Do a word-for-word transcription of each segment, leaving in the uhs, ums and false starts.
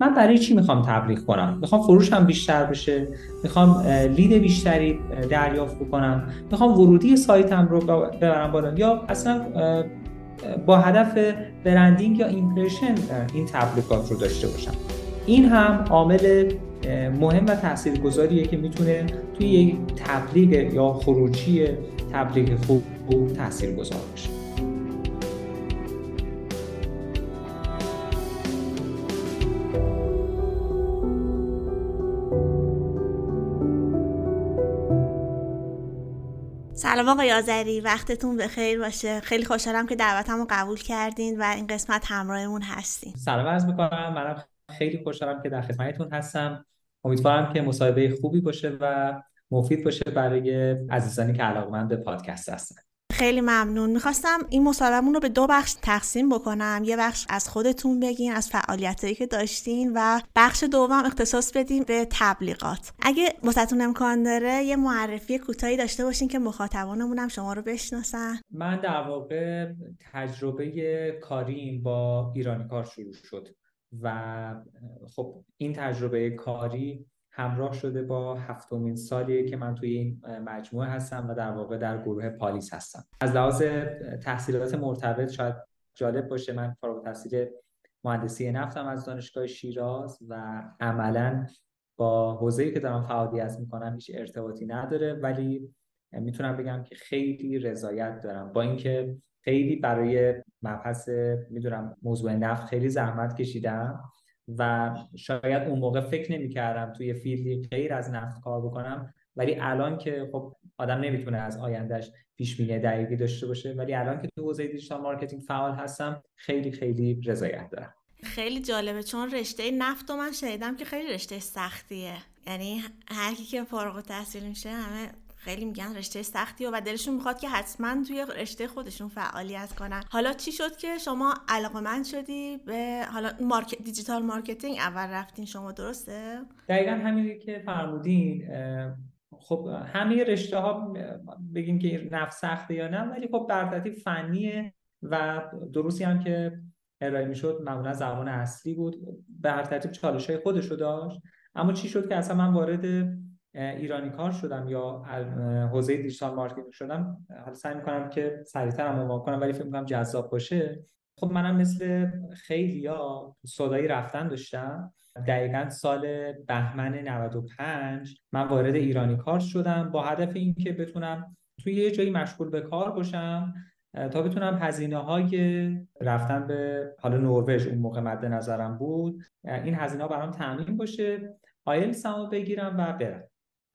من برای چی میخوام تبلیغ کنم؟ میخوام فروشم بیشتر بشه، میخوام لید بیشتری دریافت بکنم، میخوام ورودی سایتم رو ببرم بالا، یا اصلا با هدف برندینگ یا ایمپرشن این تبلیغات رو داشته باشم. این هم عامل مهم و تاثیرگذاریه که میتونه توی یک تبلیغ یا خروجی تبلیغ خوب تاثیرگذار باشه. سلام آقای آذری، وقتتون بخیر باشه. خیلی خوشحالم که دعوتمو قبول کردین و این قسمت همراهمون هستین. سلام عرض می‌کنم، منم خیلی خوشحالم که در خدمتتون هستم. امیدوارم که مصاحبه خوبی باشه و مفید باشه برای عزیزانی که علاقه‌مند به پادکست هستن. خیلی ممنون. میخواستم این مصاحبهمون رو به دو بخش تقسیم بکنم. یه بخش از خودتون بگین، از فعالیتایی که داشتین، و بخش دوم اختصاص بدیم به تبلیغات. اگه واسهتون امکان داره یه معرفی کوتاهی داشته باشین که مخاطبانمون هم شما رو بشناسن. من در واقع تجربه کاریم با ایرانی کار شروع شد و خب این تجربه کاری همراه شده با هفتمین سالیه که من توی این مجموعه هستم و در واقع در گروه پالیس هستم. از لحاظ تحصیلات مرتبط شاید جالب باشه، من فارغ التحصیل مهندسی نفتم از دانشگاه شیراز و عملاً با حوزه‌ای که دارم فعالیت می‌کنم هیچ ارتباطی نداره، ولی میتونم بگم که خیلی رضایت دارم. با اینکه خیلی برای مبحث میدونم موضوع نفت خیلی زحمت کشیدم و شاید اون موقع فکر نمی‌کردم توی فیلدی غیر از نفت کار بکنم، ولی الان که خب آدم نمیتونه از آیندهش پیش‌بینی دقیقی داشته باشه، ولی الان که تو حوزه دیجیتال مارکتینگ فعال هستم خیلی خیلی رضایت دارم. خیلی جالبه، چون رشته نفت رو من شنیدم که خیلی رشته سختیه، یعنی هر کی که فارغ التحصیل میشه همه خیلی میگن رشته سختیه و دلشون میخواد که حتما توی رشته خودشون فعالیت کنن. حالا چی شد که شما علاقه‌مند شدی به حالا مارکت دیجیتال مارکتینگ اول رفتین شما، درسته؟ دقیقاً همینی که فرمودین. خب همه رشته ها بگیم که نفس سخته یا نه، ولی خب برترتی فنیه و دروسی هم که ارائه میشد معمولا زبان اصلی بود، به هر ترتیب چالش‌های خودش رو داشت. اما چی شد که اصلا من وارد ایرانی کار شدم یا حوزه دیجیتال مارکتینگ شدم؟ حالا سعی میکنم که سریعتر اعمال کنم ولی فکر میکنم جذاب باشه. خب منم مثل خیلیا صدایی رفتن داشتم. دقیقاً سال بهمن نود و پنج من وارد ایرانی کار شدم با هدف اینکه بتونم توی یه جایی مشغول به کار باشم تا بتونم هزینه‌های رفتن به حالا نروژ اون موقع مد نظرم بود، این هزینه‌ها برام تامین باشه، آیلتسمو بگیرم و برم.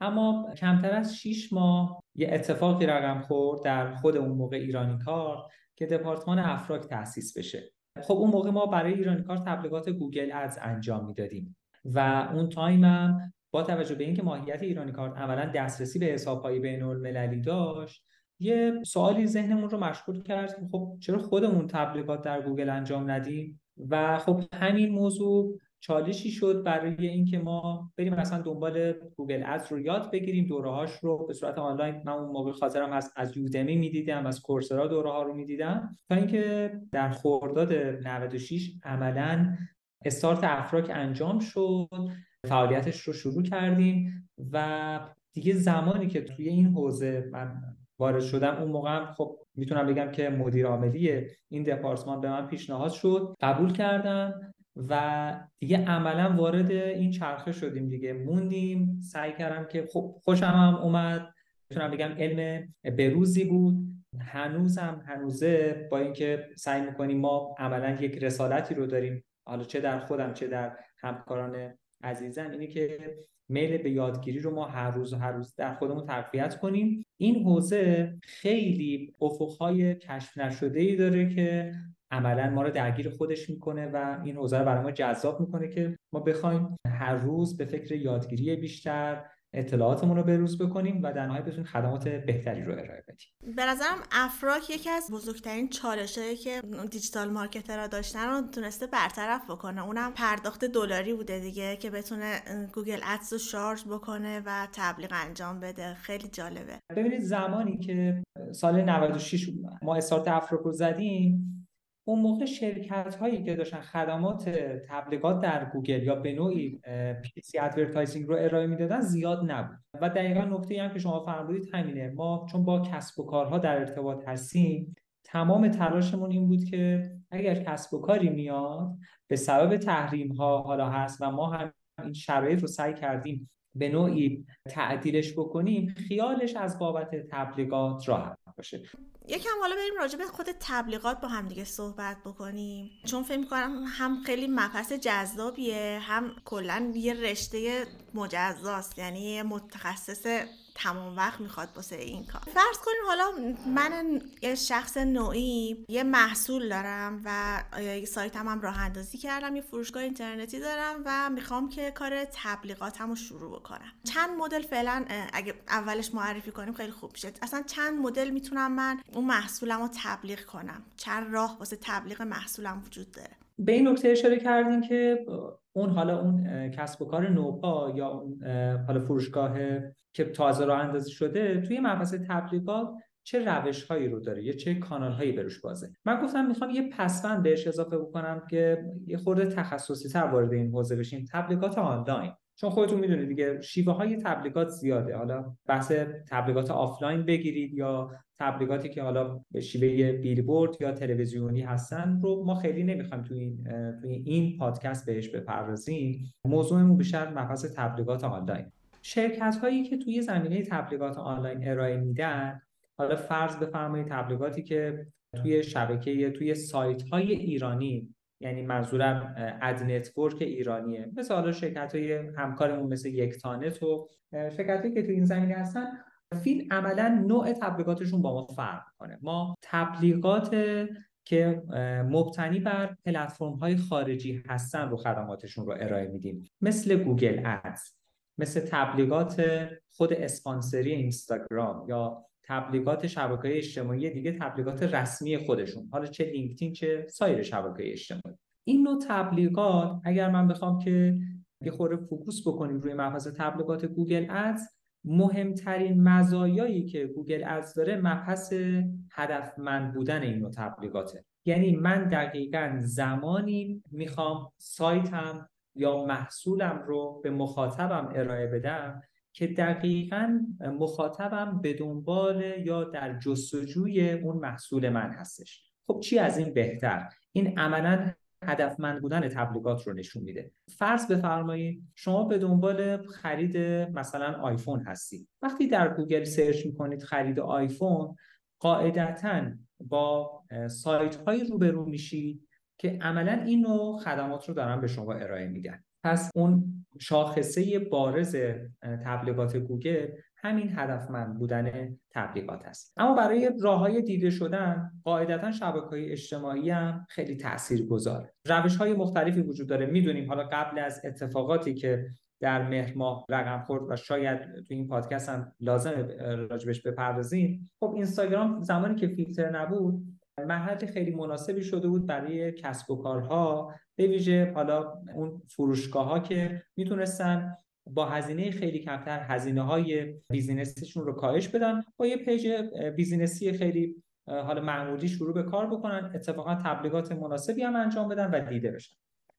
اما کمتر از شش ماه یه اتفاقی رقم خورد در خود اون موقع ایرانی کار که دپارتمان افراک تأسیس بشه. خب اون موقع ما برای ایرانی کار تبلیغات گوگل ادز انجام میدادیم و اون تایم هم با توجه به اینکه ماهیت ایرانی کار اولا دسترسی به حساب‌های بین‌المللی داشت، یه سوالی ذهنمون رو مشغول کرد، خب چرا خودمون تبلیغات در گوگل انجام ندیم؟ و خب همین موضوع چالشی شد برای اینکه ما بریم مثلا دنبال گوگل ادز رو یاد بگیریم، دوره‌هاش رو به صورت آنلاین. من اون موقع خاطرم هست از یودمی میدیدم، از کورسرا دوره‌ها رو میدیدم، تا اینکه در خرداد نود و شش عملاً استارت افراک انجام شد فعالیتش رو شروع کردیم و دیگه زمانی که توی این حوزه من وارد شدم، اون موقع هم خب میتونم بگم که مدیر عاملی این دپارتمان به من پیشنهاد شد، قبول کردم و دیگه عملا وارد این چرخه شدیم دیگه. موندیم، سعی کردم که خب خوشم هم اومد، میتونم بگم علم بروزی بود. هنوزم هنوزه با اینکه سعی میکنیم ما عملا یک رسالتی رو داریم، حالا چه در خودم چه در همکاران عزیزم، اینه که میل به یادگیری رو ما هر روز و هر روز در خودمون تقویت کنیم. این حوزه خیلی افقهای کشف نشده‌ای داره که عملا ما رو درگیر خودش میکنه و این حوزه رو برای ما جذاب میکنه که ما بخوایم هر روز به فکر یادگیری بیشتر، اطلاعاتمون رو بروز بکنیم و در نهایت بتونیم خدمات بهتری رو ارائه بدیم. به نظرم افراک یکی از بزرگترین چالشایی که دیجیتال مارکترها داشتن رو تونسته برطرف بکنه. اونم پرداخت دلاری بوده دیگه، که بتونه گوگل ادز رو شارژ بکنه و تبلیغ انجام بده. خیلی جالبه. ببینید زمانی که سال نود و شش ما استارت افراک رو زدیم، اون موقع شرکت هایی که داشتن خدمات تبلیغات در گوگل یا به نوعی پی پی سی ادورتایزینگ رو ارائه میدادن زیاد نبود و دقیقاً نکته‌ای هم که شما فرمودید همینه. ما چون با کسب و کارها در ارتباط هستیم، تمام تلاشمون این بود که اگر کسب و کاری میاد به سبب تحریم ها حالا هست و ما هم این شرایط رو سعی کردیم به نوعی تعدیلش بکنیم، خیالش از بابت تبلیغات راحت باشه. یکم حالا بریم راجع به خود تبلیغات با هم دیگه صحبت بکنیم، چون فکر می‌کنم هم خیلی مبحث جذابیه، هم کلاً یه رشته مجزاست، یعنی متخصص تمام وقت میخواد واسه این کار. فرض کنیم حالا من یه شخص نوعی یه محصول دارم و یه سایتم هم راه اندازی کردم، یه فروشگاه اینترنتی دارم و میخوام که کار تبلیغاتم رو شروع بکنم. چند مدل فعلا اگه اولش معرفی کنیم خیلی خوب میشه. اصلا چند مدل میتونم من اون محصولم رو تبلیغ کنم؟ چند راه واسه تبلیغ محصولم وجود داره؟ به این نکته اشاره کردین که اون حالا اون کسب و کار نوپا یا اون حالا فروشگاه که تازه راه اندازی شده توی مبحث تبلیغات چه روش‌هایی رو داره یا چه کانال‌هایی بروش بازه. من گفتم میخوام یه پسوند بهش اضافه بکنم که یه خورده تخصصی‌تر وارد این حوزه بشیم، تبلیغات آنلاین. چون خودتون میدونید دیگه شیوه‌های تبلیغات زیاده، حالا بحث تبلیغات آفلاین بگیرید یا تبلیغاتی که حالا به شیوه بیلبورد یا تلویزیونی هستن رو ما خیلی نمیخوایم توی این توی این پادکست بهش بپردازیم. موضوعمون بیشتر مبحث تبلیغات آنلاین. شرکت‌هایی که توی زمینه تبلیغات آنلاین ارائه میدن، حالا فرض بفرمایید تبلیغاتی که توی شبکه توی سایت‌های ایرانی، یعنی منظورم اد نتورک ایرانیه، مثلا حالا شرکت‌های همکارمون مثل یکتانت و شرکت‌هایی که توی این زمینه هستن، فیل عملاً نوع تبلیغاتشون با ما فرق کنه. ما تبلیغات که مبتنی بر پلتفرم‌های خارجی هستن رو خدماتشون رو ارائه میدیم، مثل گوگل ادز، مثل تبلیغات خود اسپانسری اینستاگرام یا تبلیغات شبکه‌های اجتماعی دیگه، تبلیغات رسمی خودشون، حالا چه لینکدین چه سایر شبکه‌های اجتماعی. این نوع تبلیغات اگر من بخوام که یه خورده فوکوس بکنیم روی مبحث تبلیغات گوگل ادز، مهمترین مزایایی که گوگل ادز داره مبحث هدفمند بودن این نوع تبلیغاته. یعنی من دقیقاً زمانی میخوام سایتم یا محصولم رو به مخاطبم ارائه بدم که دقیقاً مخاطبم به دنبال یا در جستجوی اون محصول من هستش. خب چی از این بهتر؟ این عملاً هدفمند بودن تبلیغات رو نشون میده. فرض بفرمایید شما به دنبال خرید مثلا آیفون هستید. وقتی در گوگل سرچ میکنید خرید آیفون، قاعدتاً با سایت‌های روبرو میشید که عملاً این نوع خدمات رو دارن به شما ارائه میدن. پس اون شاخصه بارز تبلیغات گوگل همین هدفمند بودن تبلیغات است. اما برای راه‌های دیده شدن قاعدتاً شبکه‌های اجتماعی هم خیلی تاثیرگذاره. روش‌های مختلفی وجود داره. می‌دونیم حالا قبل از اتفاقاتی که در مهر ماه رقم خورد و شاید تو این پادکست هم لازمه راجبش بپردازیم، خب اینستاگرام زمانی که فیلتر نبود محل خیلی مناسبی شده بود برای کسب و کارها، به ویژه حالا اون فروشگاه‌ها که میتونستن با هزینه خیلی کمتر هزینه‌های بیزینسشون رو کاهش بدن، با یه پیج بیزینسی خیلی حالا معمولی شروع به کار بکنن، اتفاقا تبلیغات مناسبی هم انجام بدن و دیده بشن.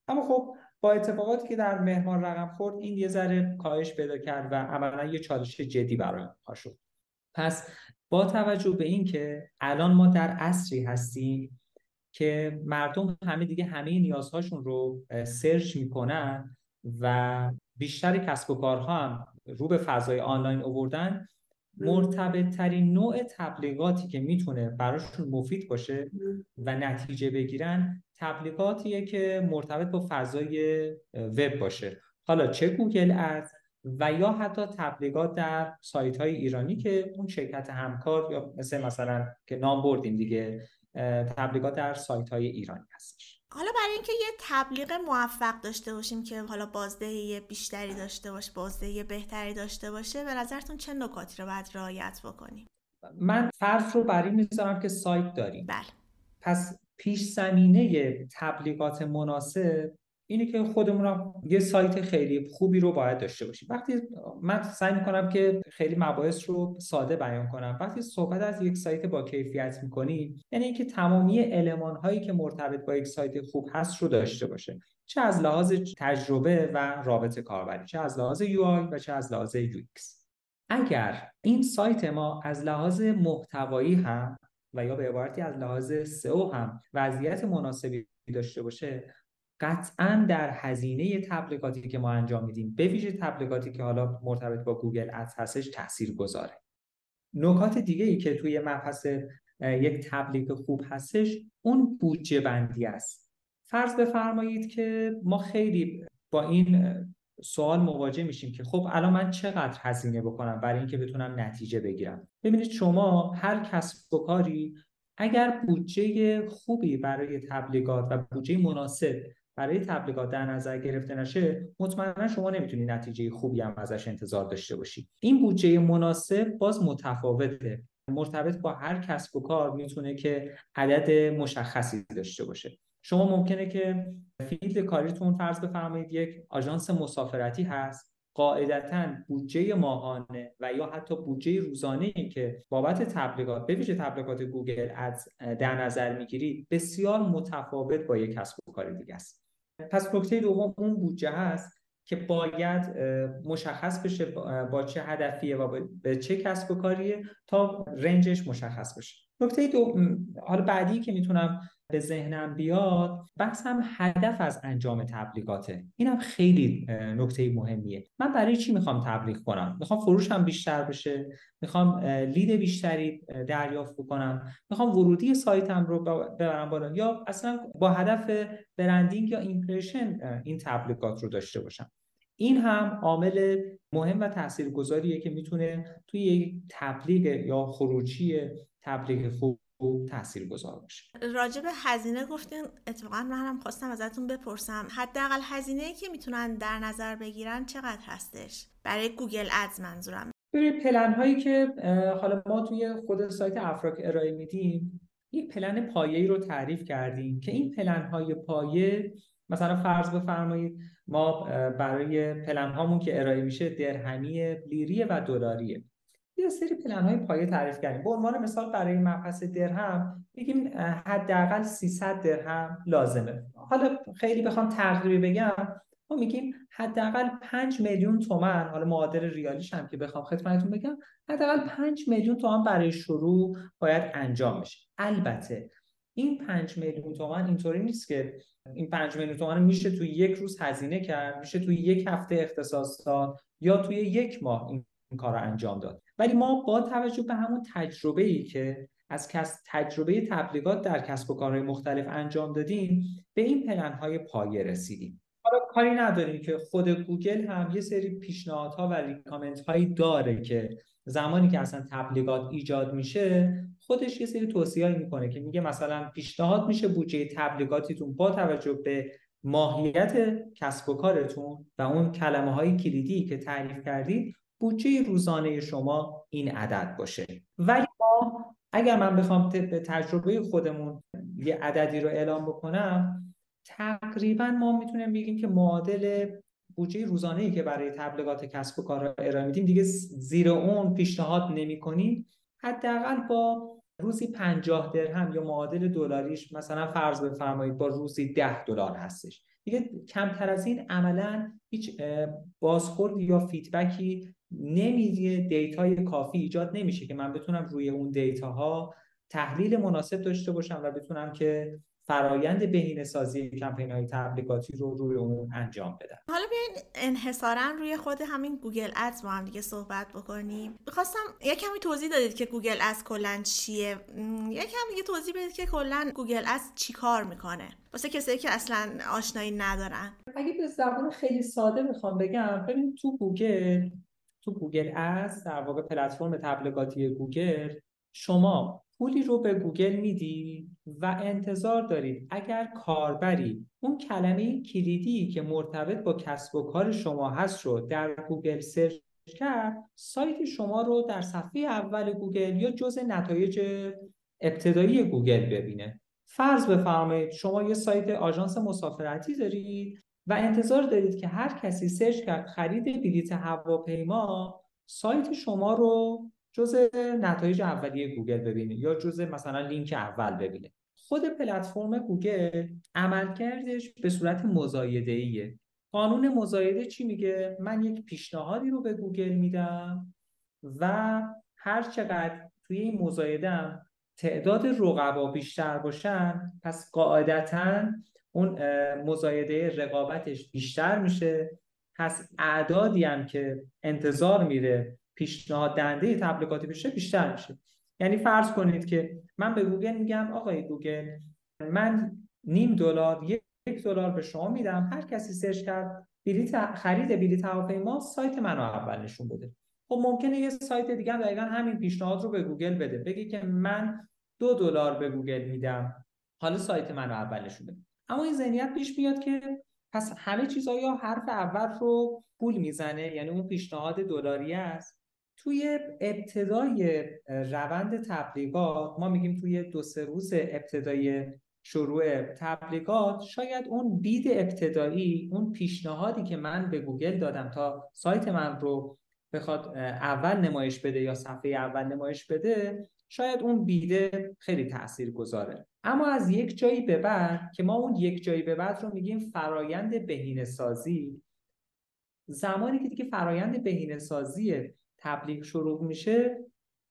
اما خب با اتفاقاتی که در مهمان رقم خورد این یه ذره کاهش پیدا کرد و عملا یه چالش جدی برای ما شد. پس با توجه به این که الان ما در عصری هستیم که مردم همه دیگه همه نیازهاشون رو سرچ میکنن و بیشتر کسب و کارها هم رو به فضای آنلاین آوردن، مرتبط ترین نوع تبلیغاتی که میتونه براشون مفید باشه و نتیجه بگیرن تبلیغاتیه که مرتبط با فضای وب باشه، حالا چه گوگل ادز و یا حتی تبلیغات در سایت‌های ایرانی که اون شرکت همکار یا مثل مثلا که نام بردیم دیگه تبلیغات در سایت‌های ایرانی هستش. حالا برای اینکه یه تبلیغ موفق داشته باشیم که حالا بازدهی بیشتری داشته باشه، بازدهی بهتری داشته باشه، به نظرتون چه نکاتی رو باید رعایت بکنیم؟ من فرض رو بر این می‌ذارم که سایت داریم. بله. پس پیش زمینه تبلیغات مناسب اینه که خودمون هم یه سایت خیلی خوبی رو باید داشته باشیم. وقتی من سعی می‌کنم که خیلی مباحث رو ساده بیان کنم، وقتی صحبت از یک سایت با کیفیت می‌کنی یعنی اینکه تمامی المان‌هایی که مرتبط با یک سایت خوب هست رو داشته باشه، چه از لحاظ تجربه و رابطه کاربری، چه از لحاظ یو آی و چه از لحاظ یو ایکس. اگر این سایت ما از لحاظ محتوایی هم و یا به عبارتی از لحاظ اس ای او هم وضعیت مناسبی داشته باشه، قطعاً در هزینه تبلیغاتی که ما انجام میدیم، به ویژه تبلیغاتی که حالا مرتبط با گوگل ادز هستش، تاثیرگذاره. نکات دیگه ای که توی مبحث یک تبلیغ خوب هستش، اون بودجه بندی است. فرض بفرمایید که ما خیلی با این سوال مواجه میشیم که خب الان من چقدر هزینه بکنم برای اینکه بتونم نتیجه بگیرم. ببینید شما هر کسب و کاری اگر بودجه خوبی برای تبلیغات و بودجه مناسب برای تبلیغات در نظر گرفته نشه، مطمئنا شما نمیتونی نتیجه خوبی هم ازش انتظار داشته باشی. این بودجه مناسب باز متفاوته، مرتبط با هر کسب و کار میتونه که عدد مشخصی داشته باشه. شما ممکنه که فیلد کاریتون فرض بفرمایید یک آژانس مسافرتی هست، قاعدتاً بودجه ماهانه و یا حتی بودجه روزانه‌ای که بابت تبلیغات، به ویژه تبلیغات گوگل ادز در نظر می‌گیرید، بسیار متفاوت با یک کسب و کار دیگه است. پس نکته دوم اون بودجه هست که باید مشخص بشه با چه هدفیه و به چه کسب و کاریه تا رنجش مشخص بشه. نکته دوم حالا بعدی که میتونم به ذهنم بیاد، بحث هم هدف از انجام تبلیغاته. اینم خیلی نکته مهمیه. من برای چی میخوام تبلیغ کنم؟ میخوام فروشم بیشتر بشه، میخوام لید بیشتری دریافت بکنم، میخوام ورودی سایتم رو ببرم بالا، یا اصلا با هدف برندینگ یا ایمپرشن این تبلیغات رو داشته باشم. این هم عامل مهم و تاثیرگذاریه که میتونه توی یک تبلیغ یا خروجی تبلیغ خوب و تاثیرگذار باشه. راجع به هزینه گفتین، اتفاقا منم خواستم ازتون بپرسم حداقل هزینه‌ای که میتونن در نظر بگیرن چقدر هستش برای گوگل ادز؟ منظورم برای پلن هایی که حالا ما توی خود سایت افراک ارائه میدیم، یک پلن پایه‌ای رو تعریف کردیم که این پلن های پایه، مثلا فرض بفرمایید ما برای پلن هامون که ارائه میشه درهمی، لیریه و دلاریه، یه سری پلن‌های پایه تعریف کردیم. به عنوان مثال برای مبحث درهم بگیم حداقل سیصد درهم لازمه. حالا خیلی بخوام تقریبی بگم، ما میگیم حداقل پنج میلیون تومان، حالا معادل ریالیش هم که بخوام خدمتتون بگم، حداقل پنج میلیون تومان برای شروع باید انجام بشه. البته این پنج میلیون تومان اینطوری نیست که این پنج میلیون تومان میشه توی یک روز هزینه کرد، میشه توی یک هفته اختصاص داد یا توی یک ماه این کارو انجام داد. ولی ما با توجه به همون تجربه‌ای که از کس تجربه تبلیغات در کسب و کارهای مختلف انجام دادیم، به این پلن‌های پایه رسیدیم. حالا کاری نداریم که خود گوگل هم یه سری پیشنهادها و ریکامندهایی داره که زمانی که اصلا تبلیغات ایجاد میشه خودش یه سری توصیه‌ای میکنه که میگه مثلا پیشنهاد میشه بودجه تبلیغاتیتون با توجه به ماهیت کسب و کارتون و اون کلمه‌های کلیدی که تعریف کردید بودجه روزانه شما این عدد باشه. ولی ما اگر من بخوام به تجربه خودمون یه عددی رو اعلام بکنم، تقریبا ما میتونیم بگیم که معادل بودجه روزانه‌ای که برای تبلیغات کسب و کار ارائه میدیم دیگه زیر اون پیشنهاد نمی‌کنیم. حداقل با روزی پنجاه درهم یا معادل دلاریش مثلا فرض بفرمایید با روزی ده دلار هستش. دیگه کمتر از این عملاً هیچ بازخورد یا فیدبکی نمیده، دیتای کافی ایجاد نمیشه که من بتونم روی اون دیتاها تحلیل مناسب داشته باشم و بتونم که فرایند بهینه‌سازی کمپین‌های تبلیغاتی رو روی اون انجام بدن. حالا بیاین انحصاراً روی خود همین گوگل ادز با هم دیگه صحبت بکنیم. می‌خواستم یه کمی توضیح دادید که گوگل ادز کلاً چیه، یه کمی دیگه توضیح بدید که کلاً گوگل ادز چیکار می‌کنه واسه کسایی که اصلاً آشنایی ندارن. اگه به زبان خیلی ساده بخوام بگم، ببین تو گوگل تو گوگل ادز در واقع پلتفرم تبلیغاتی گوگل، شما پولی رو به گوگل میدی و انتظار دارید اگر کاربری اون کلمه کلیدی که مرتبط با کسب و کار شما هست رو در گوگل سرچ کرد، سایت شما رو در صفحه اول گوگل یا جزء نتایج ابتدایی گوگل ببینه. فرض بفرمایید شما یه سایت آژانس مسافرتی دارید و انتظار دارید که هر کسی سرچ کرد خرید بلیط هواپیما، سایت شما رو جزء نتایج اولیه گوگل ببینه یا جزء مثلا لینک اول ببینه. خود پلتفرم گوگل عملکردش به صورت مزایده‌ایه. قانون مزایده چی میگه؟ من یک پیشنهادی رو به گوگل میدم و هر چقدر توی این مزایده‌ام تعداد رقبا بیشتر باشن، پس قاعدتاً اون مزایده رقابتش بیشتر میشه، پس اعدادی هم که انتظار میره پیشنهاد دهنده تبلیغاتی بشه بیشتر میشه. یعنی فرض کنید که من به گوگل میگم آقای گوگل من نیم دلار یک دلار به شما میدم، هر کسی سرچ کرد بلیط خرید بلیط هواپیما سایت منو اول نشون بده. خب ممکنه یه سایت دیگه هم دقیقاً همین پیشنهاد رو به گوگل بده، بگه که من دو دلار به گوگل میدم، حالا سایت منو اول نشون بده. اما این ذهنیت پیش میاد که پس همه چیزا یا حرف اول رو پول میزنه، یعنی اون پیشنهاد دلاری است. توی ابتدای روند تبلیغات ما میگیم توی دو سه روز ابتدای شروع تبلیغات شاید اون بید ابتدایی، اون پیشنهادی که من به گوگل دادم تا سایت من رو بخواد اول نمایش بده یا صفحه اول نمایش بده، شاید اون بیده خیلی تأثیر گذاره. اما از یک جایی به بعد که ما اون یک جایی به بعد رو میگیم فرایند بهینه‌سازی، زمانی که دیگه فرایند بهینه‌سازیه تبلیغ شروع میشه،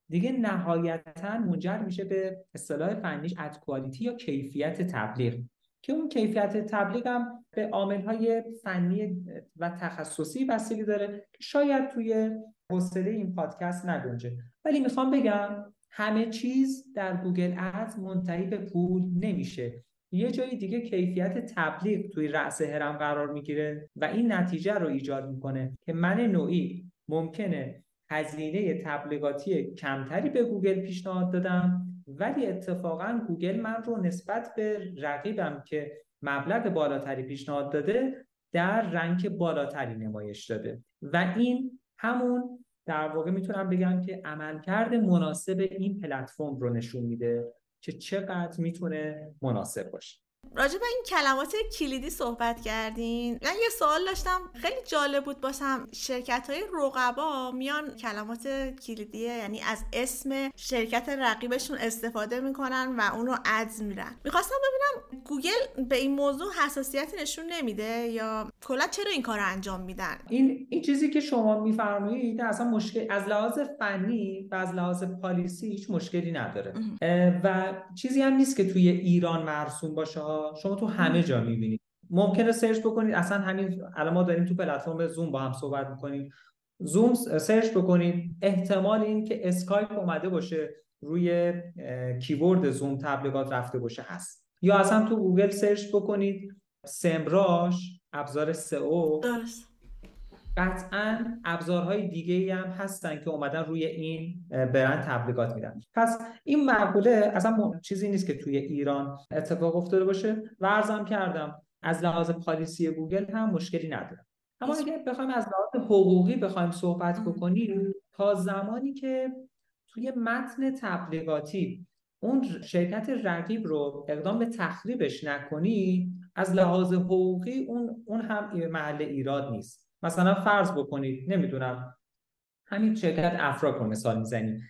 دیگه نهایتاً منجر میشه به اصطلاح فنیش اد کوالیتی یا کیفیت تبلیغ، که اون کیفیت تبلیغ هم به عامل‌های فنی و تخصصی بستگی داره که شاید توی حوصله این پادکست نگنجه. ولی میخوام بگم همه چیز در گوگل ادز منتهی به پول نمیشه. یه جایی دیگه کیفیت تبلیغ توی رأس هرم قرار میگیره و این نتیجه رو ایجاد میکنه که من نوعی ممکنه هزینه تبلیغاتی کمتری به گوگل پیشنهاد دادم، ولی اتفاقاً گوگل من رو نسبت به رقیبم که مبلغ بالاتری پیشنهاد داده در رنک بالاتری نمایش داده. و این همون در واقع میتونم بگم که عملکرد مناسب این پلتفرم رو نشون میده که چقدر میتونه مناسب باشه. راجع به این کلمات کلیدی صحبت کردین، من یه سوال داشتم خیلی جالب بود باسم. شرکت‌های رقبا میان کلمات کلیدیه، یعنی از اسم شرکت رقیبشون استفاده میکنن و اون رو ادز میرن. میخواستم ببینم گوگل به این موضوع حساسیتی نشون نمیده یا کلا چرا این کار رو انجام میدن؟ این این چیزی که شما میفرمایید اصلا مشکل از لحاظ فنی و از لحاظ پالیسی هیچ مشکلی نداره و چیزی هم نیست که توی ایران مرسوم باشه. شما تو همه جا میبینید، ممکنه سرچ بکنید، اصلا همین الان ما داریم تو پلتفرم زوم با هم صحبت میکنیم، زوم سرچ بکنید، احتمال این که اسکایپ اومده باشه روی کیورد زوم تبلیغات رفته باشه هست. یا اصلا تو گوگل سرچ بکنید سمراش، ابزار سئو، قطعاً ابزارهای دیگه‌ای هم هستن که اومدن روی این برند تبلیغات میدن. پس این مقوله اصلا چیزی نیست که توی ایران اتفاق افتاده باشه و عرضم کردم از لحاظ پالیسی گوگل هم مشکلی نداره. اما اگه بخوایم از لحاظ حقوقی بخوایم صحبت بکنیم، تا زمانی که توی متن تبلیغاتی اون شرکت رقیب رو اقدام به تخریبش نکنی، از لحاظ حقوقی اون اون هم محل ایراد نیست. مثلا فرض بکنید نمیدونم همین شرکت افراک رو مثال میزنیم،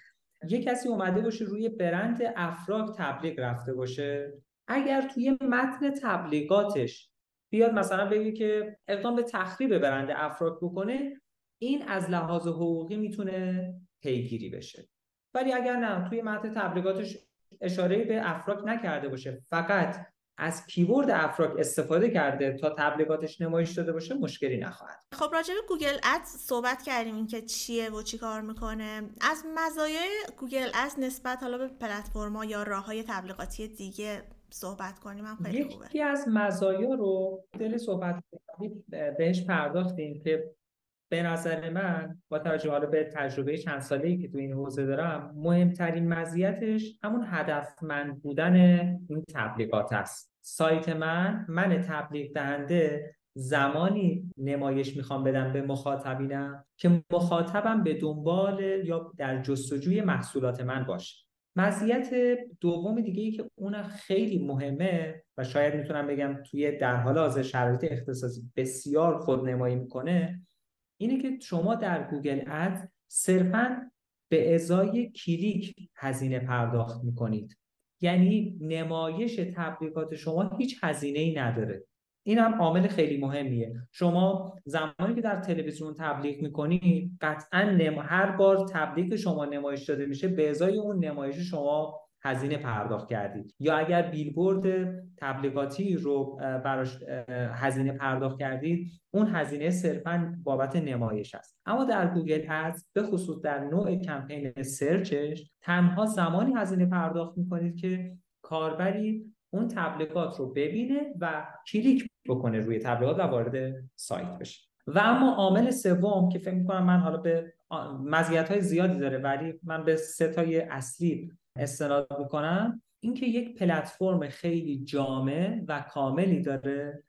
یه کسی اومده باشه روی برند افراک تبلیغ رفته باشه، اگر توی متن تبلیغاتش بیاد مثلا بگه که اقدام به تخریب برند افراک بکنه، این از لحاظ حقوقی میتونه پیگیری بشه. ولی اگر نه توی متن تبلیغاتش اشاره به افراک نکرده باشه، فقط از کیورد افراک استفاده کرده تا تبلیغاتش نمایش داده باشه، مشکلی نخواهد. خب راجع به گوگل ادز صحبت کردیم، این که چیه و چی کار میکنه. از مزایای گوگل ادز نسبت حالا به پلتفرما یا راههای تبلیغاتی دیگه صحبت کنیم هم خیلی خوبه. یکی از مزایا رو دل صحبت بهش پرداختیم که به نظر من با توجه حالا به تجربه چند ساله‌ای که تو این حوزه دارم، مهمترین مزیتش همون هدفمند بودن این تبلیغات است. سایت من من تبلیغ دهنده زمانی نمایش میخوام بدم به مخاطبینم که مخاطبم به دنبال یا در جستجوی محصولات من باشه. مزیت دوم دیگه‌ای که اون خیلی مهمه و شاید میتونم بگم توی در حال حاضر شرایط اختصاصی بسیار خودنمایی میکنه، اینه که شما در گوگل اد صرفاً به ازای کلیک هزینه پرداخت میکنید. یعنی نمایش تبلیغات شما هیچ هزینه‌ای نداره. این هم عامل خیلی مهمیه. شما زمانی که در تلویزیون تبلیغ میکنید، قطعاً نم... هر بار تبلیغ شما نمایش داده میشه، به ازای اون نمایش شما هزینه پرداخت کردید. یا اگر بیلبورد تبلیغاتی رو براش هزینه پرداخت کردید، اون هزینه صرفاً بابت نمایش است. اما در گوگل ادز به خصوص در نوع کمپین سرچش، تنها زمانی هزینه پرداخت میکنید که کاربری اون تبلیغات رو ببینه و کلیک بکنه روی تبلیغات و وارد سایت بشه. و اما عامل سوم که فکر می‌کنم من حالا به مزیت‌های زیادی داره ولی من به سه تای اصلی استناد می‌کنم، اینکه یک پلتفرم خیلی جامع و کاملی داره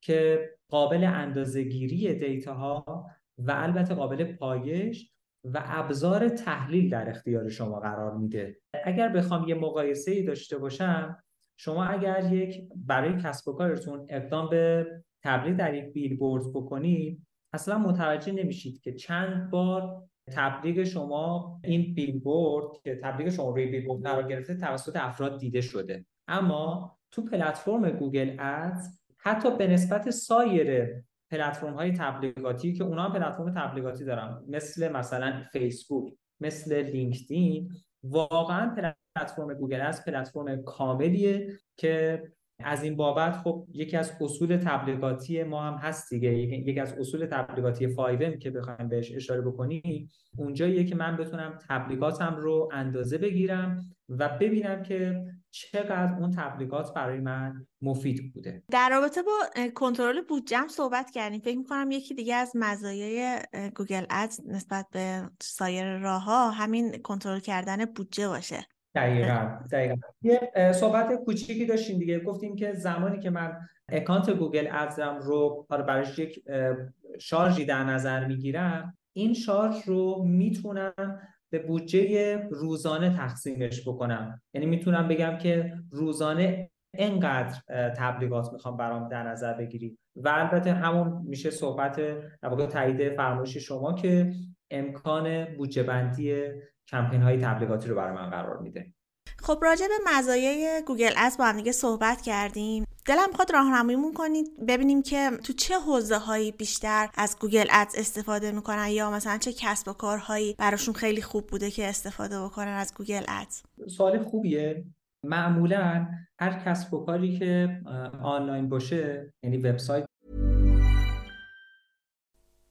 که قابل اندازه‌گیری دیتاها و البته قابل پایش و ابزار تحلیل در اختیار شما قرار میده. اگر بخوام یه مقایسه‌ای داشته باشم، شما اگر یک برای کسب و کارتون اقدام به تبلیغ در یک بیلبورد بکنید، اصلا متوجه نمیشید که چند بار تبلیغ شما این بیلبورد که تبلیغ شما روی بیلبورد قرار گرفته توسط افراد دیده شده. اما تو پلتفرم گوگل ادز حتی به نسبت سایر پلتفرم‌های تبلیغاتی که اونا هم پلتفرم تبلیغاتی دارن، مثل مثلا فیسبوک، مثل لینکدین، واقعا پلتفرم گوگل ادز پلتفرم کاملیه که از این بابت خب یکی از اصول تبلیغاتی ما هم هست دیگه. یکی از اصول تبلیغاتی فایو ام که بخوایم بهش اشاره بکنیم، اونجاییه که من بتونم تبلیغاتم رو اندازه بگیرم و ببینم که چقدر اون تبلیغات برای من مفید بوده. در رابطه با کنترل بودجه هم صحبت کردیم. فکر می‌کنم یکی دیگه از مزایای گوگل ادز نسبت به سایر راه‌ها همین کنترل کردن بودجه باشه. دقیقاً دقیقاً یه صحبت کوچیکی داشتیم دیگه، گفتیم که زمانی که من اکانت گوگل ادزم رو براش یک شارژی در نظر میگیرم، این شارژ رو میتونم به بودجه روزانه تقسیمش بکنم. یعنی میتونم بگم که روزانه اینقدر تبلیغات میخوام برام در نظر بگیری و البته همون میشه صحبت در واقع تایید فرمایش شما که امکان بودجه بندی کمپین های تبلیغاتی رو برای من قرار میده. خب راجع به مزایای گوگل ادز با هم دیگه صحبت کردیم. دلم می‌خواد راهنماییمون کنید ببینیم که تو چه حوزه‌هایی بیشتر از گوگل ادز استفاده می‌کنن یا مثلا چه کسب و کارهایی براشون خیلی خوب بوده که استفاده بکنن از گوگل ادز. سوال خوبیه. معمولاً هر کسب و کاری که آنلاین باشه، یعنی وبسایت.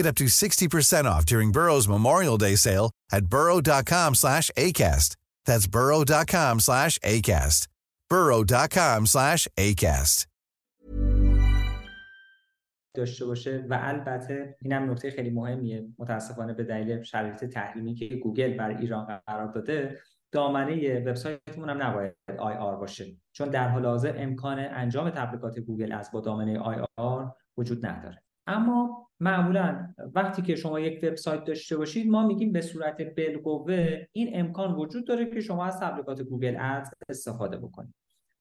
Get up to sixty percent off during Burrow's Memorial Day sale at burrow.com slash ACAST. That's burrow.com slash ACAST. burrow.com slash ACAST. داشته باشه و البته اینم نکته خیلی مهمیه، متاسفانه به دلیل شرایط تحریمی که گوگل بر ایران قرار داده دامنه وبسایتمون هم نباید آی آر باشه، چون در حال حاضر امکان انجام تبلیغات گوگل از با دامنه آی آر وجود نداره. اما معمولا وقتی که شما یک وبسایت داشته باشید ما میگیم به صورت بالقوه این امکان وجود داره که شما از تبلیغات گوگل ادز استفاده بکنید.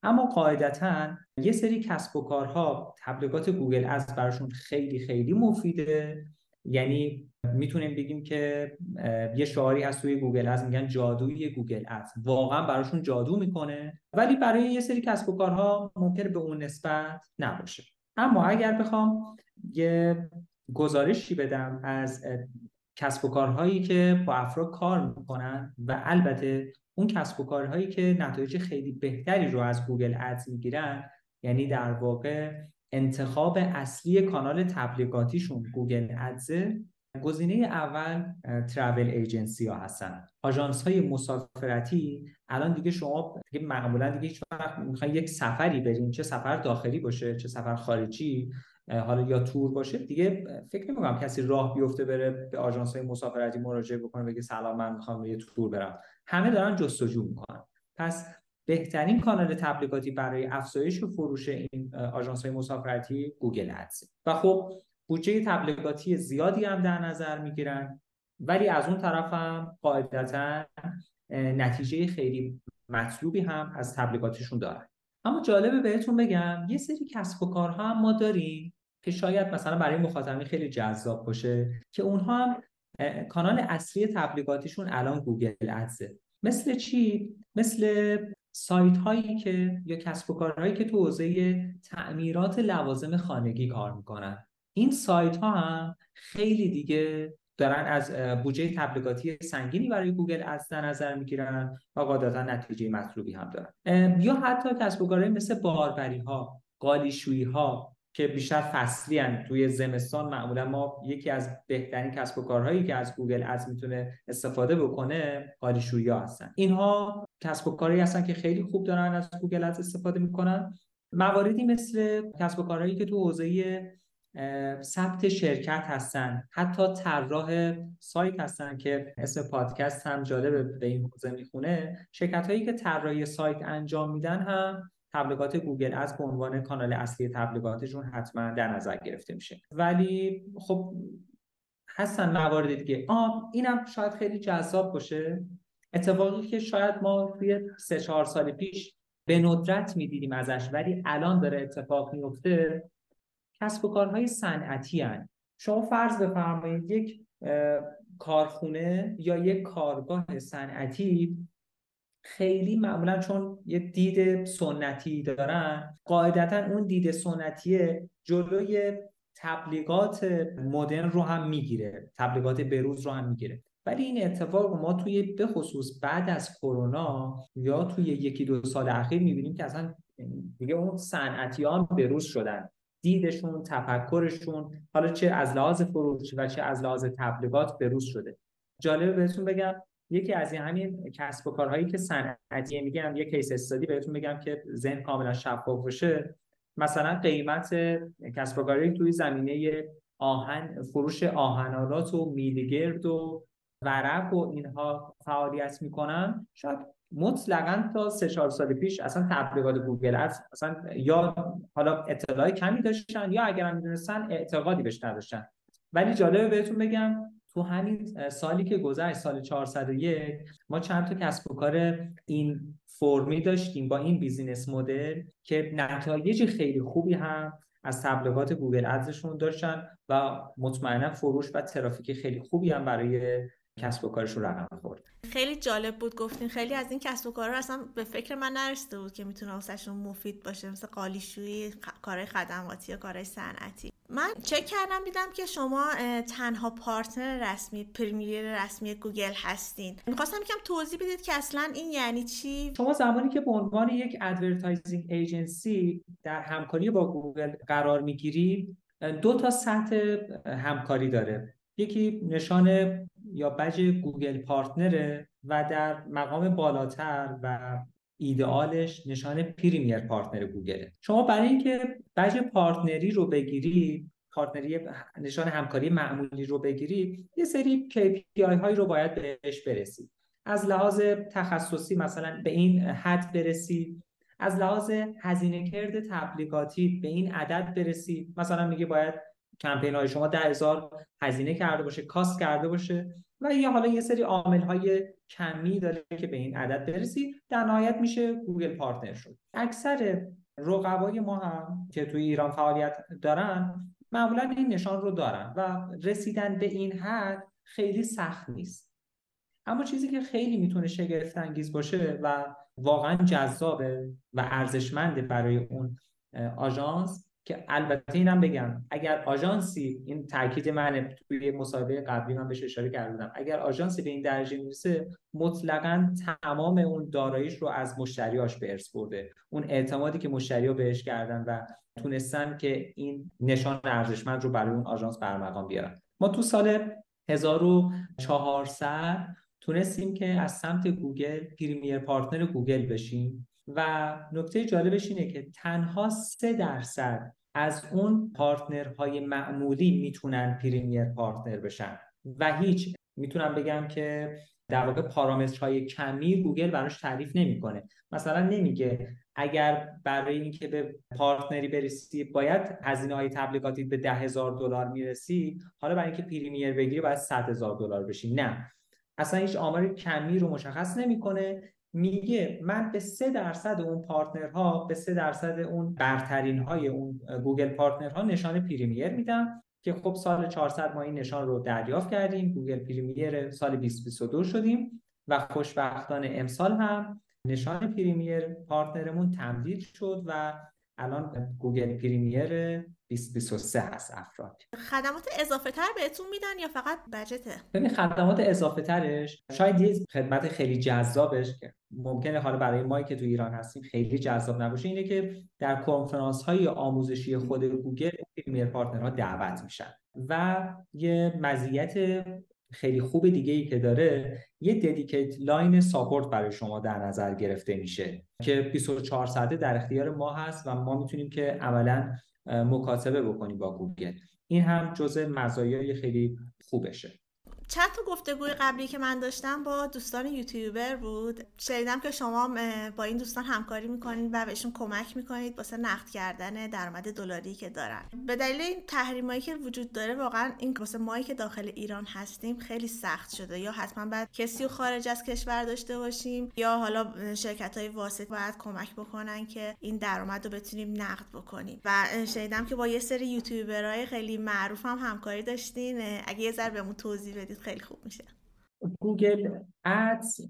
اما قاعدتاً یه سری کسب و کارها تبلیغات گوگل ادز براشون خیلی خیلی مفیده، یعنی میتونیم بگیم که یه شعاری هست توی گوگل ادز میگن جادوی گوگل ادز، واقعاً براشون جادو میکنه، ولی برای یه سری کسب و کارها ممکنه به اون نسبت نباشه. اما اگر بخوام یه گزارشی بدم از کسب و کارهایی که با افراک کار میکنن و البته اون کسب و کارهایی که نتایج خیلی بهتری رو از گوگل ادز میگیرن، یعنی در واقع انتخاب اصلی کانال تبلیغاتیشون گوگل ادز، گزینه اول ترافل ایجنسی ها هستن، آژانس های مسافرتی. الان دیگه شما دیگه معمولا دیگه هیچ وقت میخواین یک سفری برین، چه سفر داخلی باشه چه سفر خارجی، حالا یا تور باشه، دیگه فکر نمی‌کنم کسی راه بیفته بره به آژانس‌های مسافرتی مراجعه بکنه بگه سلام من می‌خوام یه تور برم، همه دارن جستجو می‌کنن. پس بهترین کانال تبلیغاتی برای افزایش و فروش این آژانس‌های مسافرتی گوگل ادز و خب بودجه تبلیغاتی زیادی هم در نظر می‌گیرن، ولی از اون طرف هم قاعدتاً نتیجه خیلی مطلوبی هم از تبلیغاتشون دارن. اما جالبه بهتون بگم یه سری کسب و کارها هم ما داریم که شاید مثلا برای مخاطبین خیلی جذاب باشه که اونها هم کانال اصلی تبلیغاتیشون الان گوگل ادزه. مثل چی؟ مثل سایت هایی که یا کسب و کارهایی که تو حوزه تعمیرات لوازم خانگی کار میکنن. این سایت ها هم خیلی دیگه دارن از بودجه تبلیغاتی سنگینی برای گوگل ادز در نظر میگیرن و قاعدتا نتیجه مطلوبی هم دارن. یا حتی کسب و کارهای مثل باربری ها، قالیشویی ها که بیشتر فصلی ان، توی زمستان معمولا ما یکی از بهترین کسب و کارهایی که از گوگل ادز میتونه استفاده بکنه قالیشویی ها هستن. اینها کسب و کارهایی هستن که خیلی خوب دارن از گوگل ادز استفاده میکنن. مواردی مثل کسب و کارهایی که تو حوزه ثبت شرکت هستن، حتی طراح سایت هستن که اسم پادکست هم جالبه به این حوزه میخونه، شرکت هایی که طراحی سایت انجام میدن هم تبلیغات گوگل ادز به عنوان کانال اصلی تبلیغاتشون حتما در نظر گرفته میشه. ولی خب هستن موارد دیگه. آه اینم شاید خیلی جذاب باشه، اتفاقی که شاید ما توی سه چهار سال پیش به ندرت میدیدیم ازش ولی الان داره اتفاق میفته، کسب و کارهای صنعتی هستند. شما فرض بفرمایید یک کارخونه یا یک کارگاه صنعتی خیلی معمولا چون یه دید سنتی دارن، قاعدتا اون دید سنتیه جلوی تبلیغات مدرن رو هم میگیره، تبلیغات بروز رو هم میگیره. ولی این اتفاق رو ما توی به خصوص بعد از کرونا یا توی یکی دو سال اخیر می‌بینیم که اصلا دیگه اون صنعتیان بروز شدن، دیدشون، تفکرشون، حالا چه از لحاظ فروش و چه از لحاظ تبلیغات بروز شده. جالبه بهتون بگم یکی از این همین کسب و کارهایی که صنعتیه، میگم یک کیس استادی بهتون بگم که ذهن کاملا شفاف بشه. مثلا قیمت کسب و کاری توی زمینه آهن، فروش آهن‌آلات و میلگرد و ورق و اینها فعالیت میکنن، شاید مطلقاً تا سه چهار سال پیش اصلا تبلیغات گوگل ادز اصلا یا حالا اطلاعی کمی داشتن یا اگر هم میدونستن اعتقادی بهش نداشتن. ولی جالبه بهتون بگم تو همین سالی که گذشت، سال چهارصد و یک، ما چند تا کسب و کار این فرمی داشتیم با این بیزینس مدل که نتایج خیلی خوبی هم از تبلیغات گوگل ادزشون داشتن و مطمئنا فروش و ترافیک خیلی خوبی هم برای کسب و کارشون رقم خورد. خیلی جالب بود گفتین. خیلی از این کسب و کارا اصلا به فکر من نرسیده بود که میتونه واسهشون مفید باشه، مثل قالیشویی، کارهای خدماتی یا کارهای صنعتی. من چک کردم دیدم که شما تنها پارتنر رسمی، پریمیر رسمی گوگل هستین. می‌خواستم یکم توضیح بدید که اصلا این یعنی چی؟ شما زمانی که به عنوان یک ادورتایزینگ ایجنسی در همکاری با گوگل قرار می‌گیری، دو تا سطح همکاری داره. یکی نشان یا بج گوگل پارتنره و در مقام بالاتر و ایدئالش نشان پریمیر پارتنر گوگله. شما برای اینکه بج پارتنری رو بگیری، پارتنری نشان همکاری معمولی رو بگیری، یه سری کی پی آی هایی رو باید بهش برسی. از لحاظ تخصصی مثلا به این حد برسی، از لحاظ هزینه کرد تبلیغاتی به این عدد برسی. مثلا میگه باید کمپین های شما ده هزار هزینه کرده باشه، کاست کرده باشه و یا حالا یه سری عامل های کمی داره که به این عدد برسی، در نهایت میشه گوگل پارتنر شد. اکثر رقبای ما هم که توی ایران فعالیت دارن معمولا این نشان رو دارن و رسیدن به این حد خیلی سخت نیست. اما چیزی که خیلی میتونه شگفت انگیز باشه و واقعا جذابه و ارزشمنده برای اون آژانس، که البته اینم بگم اگر آژانسی، این تاکید منه، توی مسابقه قبلی من بهش اشاره کردم، اگر آژانسی به این درجه میرسه مطلقاً تمام اون داراییش رو از مشتریاش به ارث برده. اون اعتمادی که مشتری‌ها بهش کردن و تونستن که این نشان ارزشمند رو برای اون آژانس برمقام بیارن. ما تو سال هزار و چهارصد تونستیم که از سمت گوگل پریمیر پارتنر گوگل بشیم و نکته جالبش اینه که تنها سه درصد از اون پارتنرهای معمولی میتونن پریمیر پارتنر بشن و هیچ، میتونم بگم که در واقع پارامترهای کمی گوگل براش تعریف نمیکنه. مثلا نمیگه اگر برای اینکه به پارتنری برسی باید هزینه های تبلیغاتی به ده هزار دلار میرسی، حالا برای اینکه پریمیر بگیری باید صد هزار دلار بشی. نه، اصلا هیچ آمار کمی رو مشخص نمیکنه. میگه من به سه درصد اون پارتنرها، به سه درصد اون برترین های اون گوگل پارتنرها نشان پریمیر میدم که خب سال چهارصد ما این نشان رو دریافت کردیم، گوگل پریمیر سال بیست و بیست و دو شدیم و خوشبختانه امسال هم نشان پریمیر پارتنرمون تمدید شد و الان گوگل پریمیر بیست و بیست و سه هست افراک. خدمات اضافه تر بهتون میدن یا فقط بجته؟ ببین خدمات اضافه ترش شاید یه خدمت خیلی جذابش که ممکنه حالا برای ما که تو ایران هستیم خیلی جذاب نباشه اینه که در کنفرانس های آموزشی خود گوگل پریمیر پارتنرها دعوت میشن و یه مزیت خیلی خوب دیگه ای که داره، یه ددیکیت لاین ساپورت برای شما در نظر گرفته میشه که بیست و چهار ساعته در اختیار ما هست و ما میتونیم که عملاً مکاتبه بکنیم با گوگل. این هم جزء مزایای خیلی خوبشه. چند تا گفتگوی قبلی که من داشتم با دوستان یوتیوبر بود، شنیدم که شما با این دوستان همکاری میکنید و بهشون کمک میکنید واسه نقد کردن درآمد دلاری که دارن. به دلیل این تحریمایی که وجود داره واقعا این واسه ما که داخل ایران هستیم خیلی سخت شده، یا حتما باید کسی رو خارج از کشور داشته باشیم یا حالا شرکت‌های واسط باید کمک بکنن که این درآمد رو بتونیم نقد بکنیم. و شنیدم که با یه سری یوتیوبرای خیلی معروف هم همکاری داشتین، اگه یه ذره بهمون توضیح بدید خیلی خوب میشه. گوگل ادز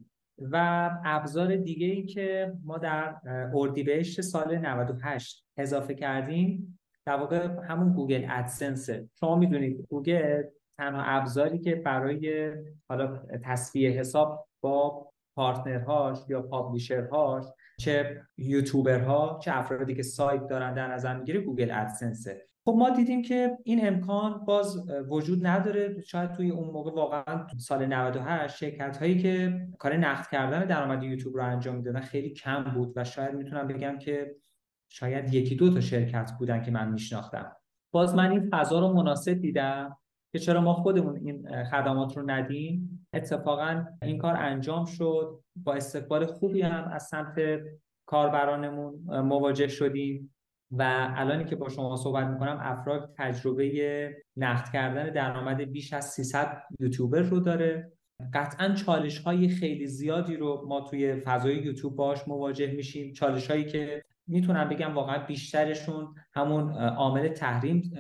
و ابزار دیگه ای که ما در اردیبهشت سال نود و هشت اضافه کردیم در واقع همون گوگل ادسنس. شما میدونید گوگل تنها ابزاری که برای حالا تصفیه حساب با پارتنرهاش یا پابلیشرهاش، چه یوتیوبرها چه افرادی که سایت دارن در نظر میگیره، گوگل ادسنسه. خب ما دیدیم که این امکان باز وجود نداره. شاید توی اون موقع واقعا سال نود و هشت شرکت‌هایی که کار نقد کردن درآمد یوتیوب رو انجام میدادن خیلی کم بود و شاید میتونم بگم که شاید یکی دو تا شرکت بودن که من میشناختم. باز من این فضا رو مناسب دیدم که چرا ما خودمون این خدمات رو ندیم. اتفاقا این کار انجام شد، با استقبال خوبی هم از سمت کاربرانمون مواجه شدیم و الانی که با شما صحبت میکنم افراک تجربه نقد کردن درآمد بیش از سیصد یوتیوبر رو داره. قطعاً چالش‌های خیلی زیادی رو ما توی فضای یوتیوب باهاش مواجه میشیم، چالش‌هایی که میتونم بگم واقعا بیشترشون همون عامل تحریم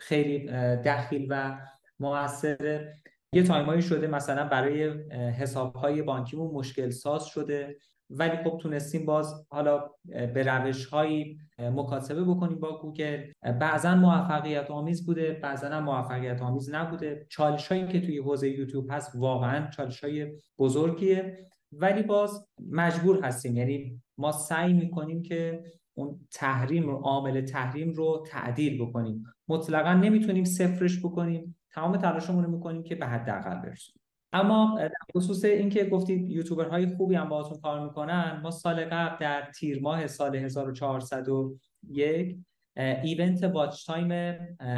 خیلی دخیل و مؤثره. یه تایمایی شده مثلا برای حساب‌های بانکیمون مشکل ساز شده، ولی خب تونستیم باز حالا به روش‌هایی مکاتبه بکنیم با گوگل. بعضا موفقیت آمیز بوده، بعضا هم موفقیت آمیز نبوده. چالش‌هایی که توی حوزه یوتیوب هست واقعا چالش‌های بزرگیه، ولی باز مجبور هستیم، یعنی ما سعی می‌کنیم که اون تحریم رو، عامل تحریم رو تعدیل بکنیم. مطلقاً نمیتونیم صفرش بکنیم، تمام تلاشمون رو می‌کنیم که به حداقل برسیم. اما در خصوص اینکه گفتید یوتیوبرهای خوبی هم باهاتون کار میکنن، ما سال قبل در تیر ماه سال هزار و چهارصد و یک ایونت واچ تایم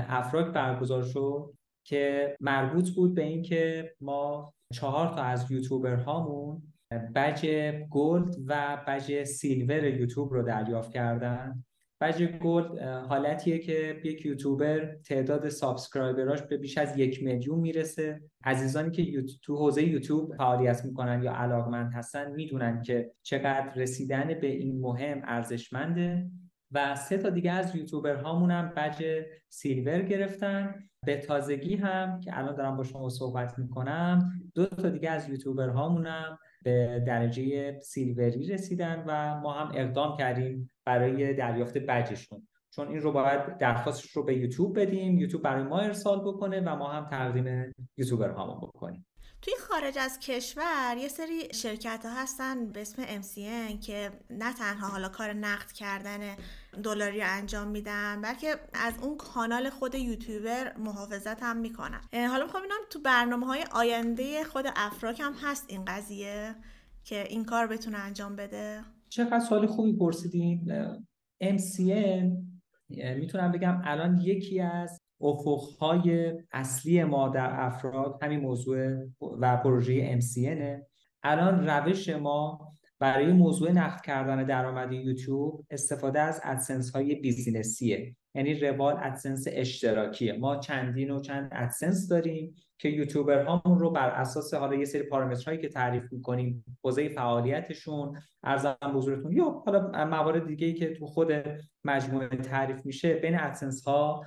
افراک برگزار شد که مربوط بود به اینکه ما چهار تا از یوتیوبرهامون بج گلد و بج سیلور یوتیوب رو دریافت کردن. بج گلد حالتیه که یک یوتیوبر تعداد سابسکرایبراش به بیش از یک میلیون میرسه. عزیزانی که تو حوزه یوتیوب فعالیت میکنن یا علاقمند هستن میدونن که چقدر رسیدن به این مهم ارزشمنده. و سه تا دیگه از یوتیوبرهامون هم بج سیلور گرفتن. به تازگی هم که الان دارم با شما صحبت میکنم دو تا دیگه از یوتیوبرهامون هم به درجه سیلوری رسیدن و ما هم اقدام کردیم برای دریافت بجشون، چون این رو باید درخواستش رو به یوتیوب بدیم، یوتیوب برای ما ارسال بکنه و ما هم تقدیم یوتیوبرهامون بکنیم. توی خارج از کشور یه سری شرکت ها هستن به اسم ام سی ان که نه تنها حالا کار نقد کردن دلاری انجام میدن، بلکه از اون کانال خود یوتیوبر محافظت هم میکنن. حالا میخوام ببینم تو برنامه‌های آینده خود افراک هم هست این قضیه که این کار بتونه انجام بده؟ چقدر سوال خوبی پرسیدین. ام سی ان میتونم بگم الان یکی از افق‌های اصلی ما در افراک همین موضوع و پروژه ام سی ان. الان روش ما برای موضوع نقد کردن درآمد یوتیوب استفاده از ادسنس های بیزینسیه، یعنی روال ادسنس اشتراکیه. ما چندین و چند ادسنس داریم که یوتیوبر هامون رو بر اساس حالا یه سری پارامترهایی که تعریف می‌کنیم، حوزه فعالیتشون، ارزش بازاریابیشون یا حالا موارد دیگه‌ای که تو خود مجموعه تعریف میشه بین ادسنس ها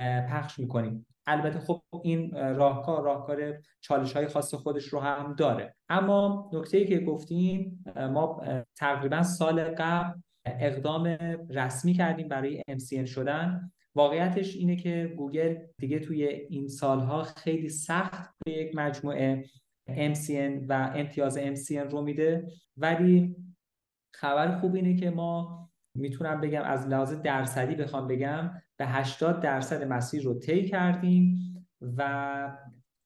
پخش میکنیم. البته خب این راهکار راهکار چالش‌های خاص خودش رو هم داره. اما نکته‌ای که گفتیم، ما تقریبا سال قبل اقدام رسمی کردیم برای ام سی ان شدن. واقعیتش اینه که گوگل دیگه توی این سالها خیلی سخت به یک مجموعه ام سی ان و امتیاز ام سی ان رو میده، ولی خبر خوب اینه که ما میتونم بگم از لحاظ درصدی بخوام بگم به هشتاد درصد مسیر رو طی کردیم و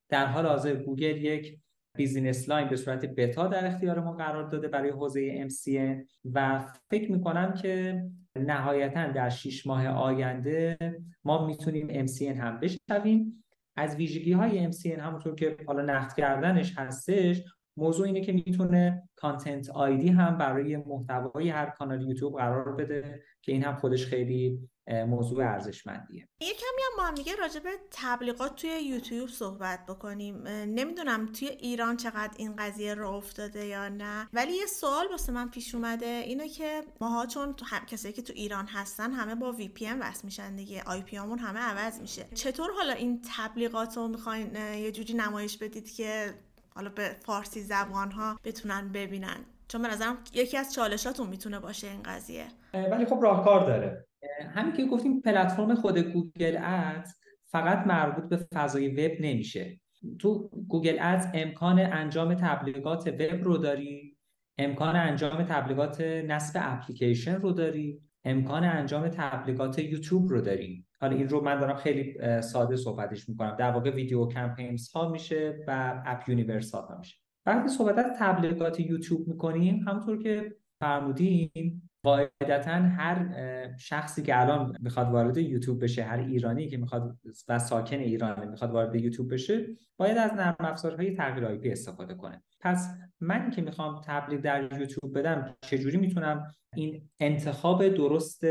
در حال حاضر گوگل یک بیزینس لاین به صورت بتا در اختیار ما قرار داده برای حوزه ام سی ان و فکر میکنم که نهایتاً در شش ماه آینده ما میتونیم ام سی ان هم بشویم. از ویژگی های ام سی ان همونطور که حالا نقد کردنش هستش، موضوع اینه که میتونه کانتنت آیدی هم برای محتوای هر کانال یوتیوب قرار بده که این هم خودش خیلی موضوع ارزشمندیه. یه کمی هم ما هم دیگه راجع به تبلیغات توی یوتیوب صحبت بکنیم. نمیدونم توی ایران چقدر این قضیه راه افتاده یا نه، ولی یه سوال واسه من پیش اومده اینه که ماها چون کسایی که تو ایران هستن همه با وی پی ان وصل میشن دیگه، آی پی همون همه عوض میشه، چطور حالا این تبلیغات رو میخواین یه جوری نمایش بدید که حالا به فارسی زبان ها بتونن ببینن؟ چون به نظرم یکی از چالشاتون میتونه باشه این قضیه. ولی خب راهکار داره. همین که گفتیم پلتفرم خود گوگل ادز فقط مربوط به فضای وب نمیشه. تو گوگل ادز امکان انجام تبلیغات وب رو داری، امکان انجام تبلیغات نصب اپلیکیشن رو داری، امکان انجام تبلیغات یوتیوب رو داری. حالا این رو من دارم خیلی ساده صحبتش میکنم، در واقع ویدیو کمپینز ها میشه و اپ یونیورس ها میشه. وقتی صحبت از تبلیغات یوتیوب میکنیم، همونطور که فرمودیم قاعدتاً هر شخصی که الان میخواد وارد یوتیوب بشه، هر ایرانی که میخواد و ساکن ایران میخواد وارد یوتیوب بشه، باید از نرم افزارهای تغییر آی پی استفاده کنه. پس من که میخوام تبلیغ در یوتیوب بدم، چجوری میتونم این انتخاب درست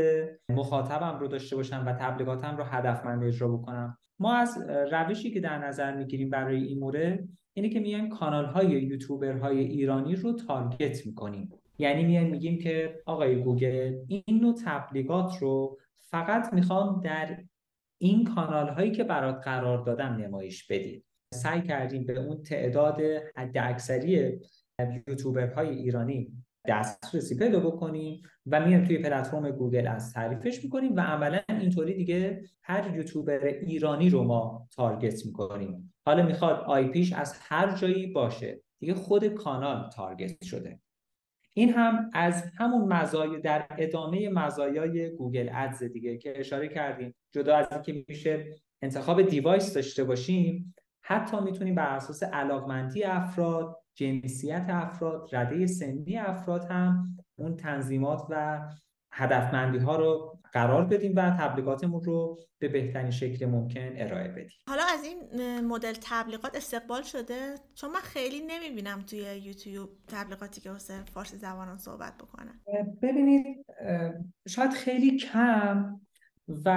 مخاطبم رو داشته باشم و تبلیغاتم رو هدفمند اجرا بکنم؟ ما از روشی که در نظر میگیریم برای این مورد اینه که میایم کانال‌های یوتیوبرهای ایرانی رو تارگت میکنیم. یعنی میایم میگیم که آقای گوگل، این نوع تبلیغات رو فقط میخوام در این کانال‌هایی که برات قرار دادم نمایش بدید. سعی کردیم به اون تعداد حداکثری یوتیوبرهای ایرانی دسترسی پیدا بکنیم و میایم توی پلتفرم گوگل از تعریفش میکنیم و عملا اینطوری دیگه هر یوتیوبر ایرانی رو ما تارگت میکنیم. حالا میخواد آی پیش از هر جایی باشه، دیگه خود کانال تارگت شده. این هم از همون مزایا در ادامه مزایای گوگل ادز دیگه که اشاره کردیم. جدا از اینکه میشه انتخاب دیوایس داشته باشیم، حتی میتونیم بر اساس علاقمندی افراد، جنسیت افراد، رده سنی افراد هم اون تنظیمات و هدفمندی ها رو قرار بدیم و تبلیغاتمون رو به بهترین شکل ممکن ارائه بدیم. حالا از این مدل تبلیغات استقبال شده؟ چون من خیلی نمیبینم توی یوتیوب تبلیغاتی که واسه فارسی زبانان صحبت بکنه. ببینید، شاید خیلی کم و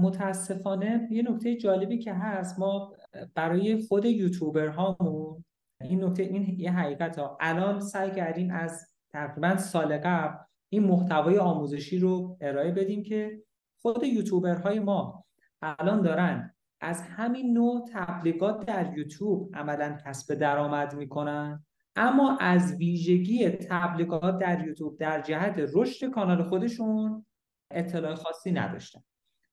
متاسفانه یه نکته جالبی که هست، ما برای خود یوتیوبرهامون این نکته، این یه حقیقت ها، الان سعی کردیم از تقریبا سال قبل این محتوای آموزشی رو ارائه بدیم که خود یوتیوبرهای ما الان دارن از همین نوع تبلیغات در یوتیوب عملاً کسب درآمد میکنن، اما از ویژگی تبلیغات در یوتیوب در جهت رشد کانال خودشون اطلاع خاصی نداشتن.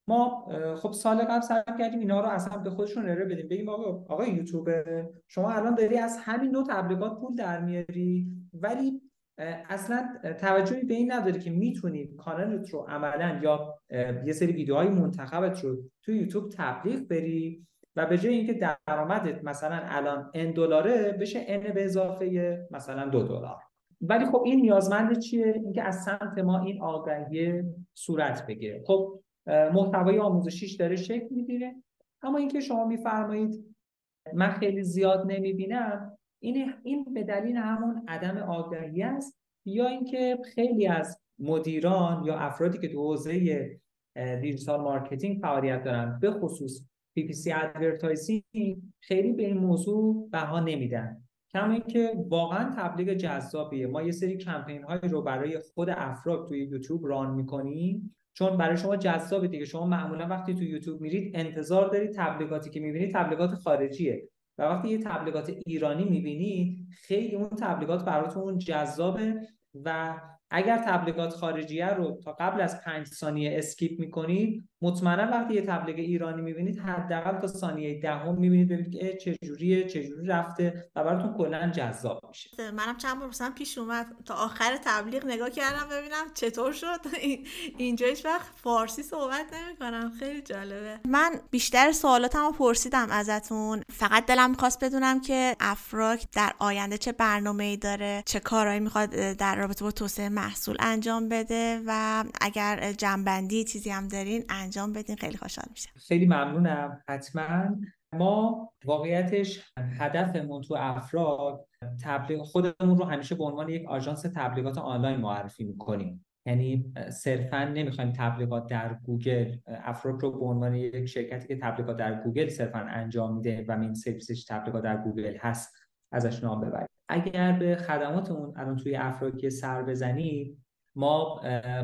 ما خب سال قبل سعی کردیم اینا رو اصلا به خودشون ارائه بدیم، بگیم آقا آقای یوتیوبر، شما الان داری از همین نوع تبلیغات پول در میاری ولی اصلا توجهی به این نداره که میتونی کانالت رو عملا یا یه سری ویدیوهای منتخبت رو تو یوتیوب تبلیغ بری و به جای اینکه درآمدت مثلا الان ان دلاره بشه ان به اضافه مثلا دو دلار. ولی خب این نیازمند چیه؟ اینکه از سمت ما این آگاهی صورت بگیره. خب محتوای آموزشیش داره شکل میگیره، اما اینکه شما میفرمایید من خیلی زیاد نمیبینم، این این به دلیل همون عدم آگاهی است، یا اینکه خیلی از مدیران یا افرادی که تو حوزه دیجیتال مارکتینگ فعالیت دارن، به خصوص پی پی سی ادورتایزینگ، خیلی به این موضوع بها نمیدن. کما اینکه واقعا تبلیغ جذابیه. ما یه سری کمپین های رو برای خود افراد توی یوتیوب ران میکنیم چون برای شما جذابه دیگه. شما معمولا وقتی تو یوتیوب میرید انتظار دارید تبلیغاتی که میبینید تبلیغات خارجیه و وقتی یه تبلیغات ایرانی میبینید خیلی اون تبلیغات براتون جذابه و اگر تبلیغات خارجیه رو تا قبل از پنج ثانیه اسکیپ میکنید، مطمئنا وقتی یه تبلیغ ایرانی میبینید حداقل تا ثانیه دهم میبینید، ببینید که چجوریه، چجوری رفته و براتون کلا جذاب میشه. منم چند بار مثلا پیش اومد تا آخر تبلیغ نگاه کردم ببینم چطور شد. اینجا هیچ وقت فارسی صحبت نمیکنم، خیلی جالبه. من بیشتر سوالاتمو پرسیدم ازتون، فقط دلم می‌خواست بدونم که افراک در آینده چه برنامه‌ای داره، چه کارهایی می‌خواد در رابطه با توسعه محصول انجام بده و اگر جنبندی چیزی هم دارین انجام بدین خیلی خوشحال میشم. خیلی ممنونم. حتما ما واقعیتش هدفمون تو افراک تبلیغ، خودمون رو همیشه به عنوان یک آژانس تبلیغات آنلاین معرفی میکنیم. یعنی صرفا نمیخوایم تبلیغات در گوگل، افراک رو به عنوان یک شرکتی که تبلیغات در گوگل صرفا انجام میده و مین سرویسش تبلیغات در گوگل هست ازش نام ببریم. اگر به خدماتمون الان توی افراک سر بزنید، ما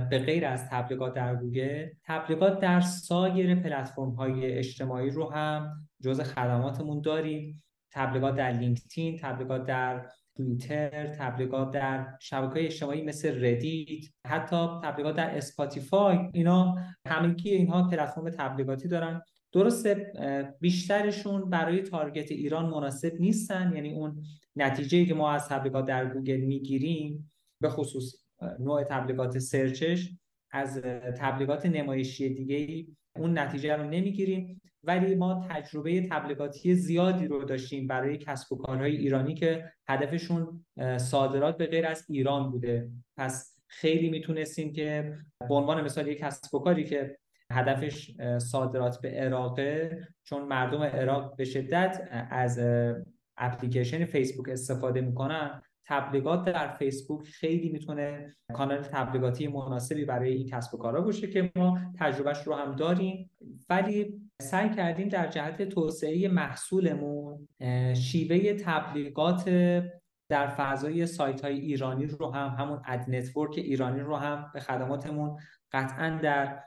به غیر از تبلیغات در گوگل، تبلیغات در سایر پلتفرم‌های اجتماعی رو هم جزء خدماتمون داریم. تبلیغات در لینکدین، تبلیغات در توییتر، تبلیغات در شبکه‌های اجتماعی مثل ردیت، حتی تبلیغات در اسپاتیفای، اینا همگی اینها پلتفرم تبلیغاتی دارن. درسته بیشترشون برای تارگت ایران مناسب نیستن، یعنی اون نتیجه‌ای که ما از تبلیغات در گوگل میگیریم به خصوص نوع تبلیغات سرچش از تبلیغات نمایشی دیگه اون نتیجه رو نمیگیریم، ولی ما تجربه تبلیغاتی زیادی رو داشتیم برای کسب و کارهای ایرانی که هدفشون صادرات به غیر از ایران بوده. پس خیلی میتونستیم که به عنوان مثال یک کسب و کاری که هدفش صادرات به عراقه، چون مردم عراق به شدت از اپلیکیشن فیسبوک استفاده میکنن، تبلیغات در فیسبوک خیلی میتونه کانال تبلیغاتی مناسبی برای این کسب و کارا باشه که ما تجربهش رو هم داریم. ولی سعی کردیم در جهت توسعه محصولمون شیوه تبلیغات در فضای سایت‌های ایرانی رو هم، همون اد نتورک ایرانی رو هم به خدماتمون قطعاً در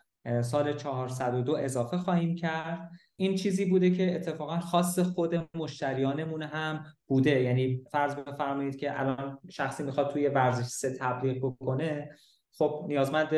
سال چهارصد و دو اضافه خواهیم کرد. این چیزی بوده که اتفاقا خاص خود مشتریانمون هم بوده، یعنی فرض بفرمایید که الان شخصی میخواد توی ورزش سه تبلیغ بکنه، خب نیازمند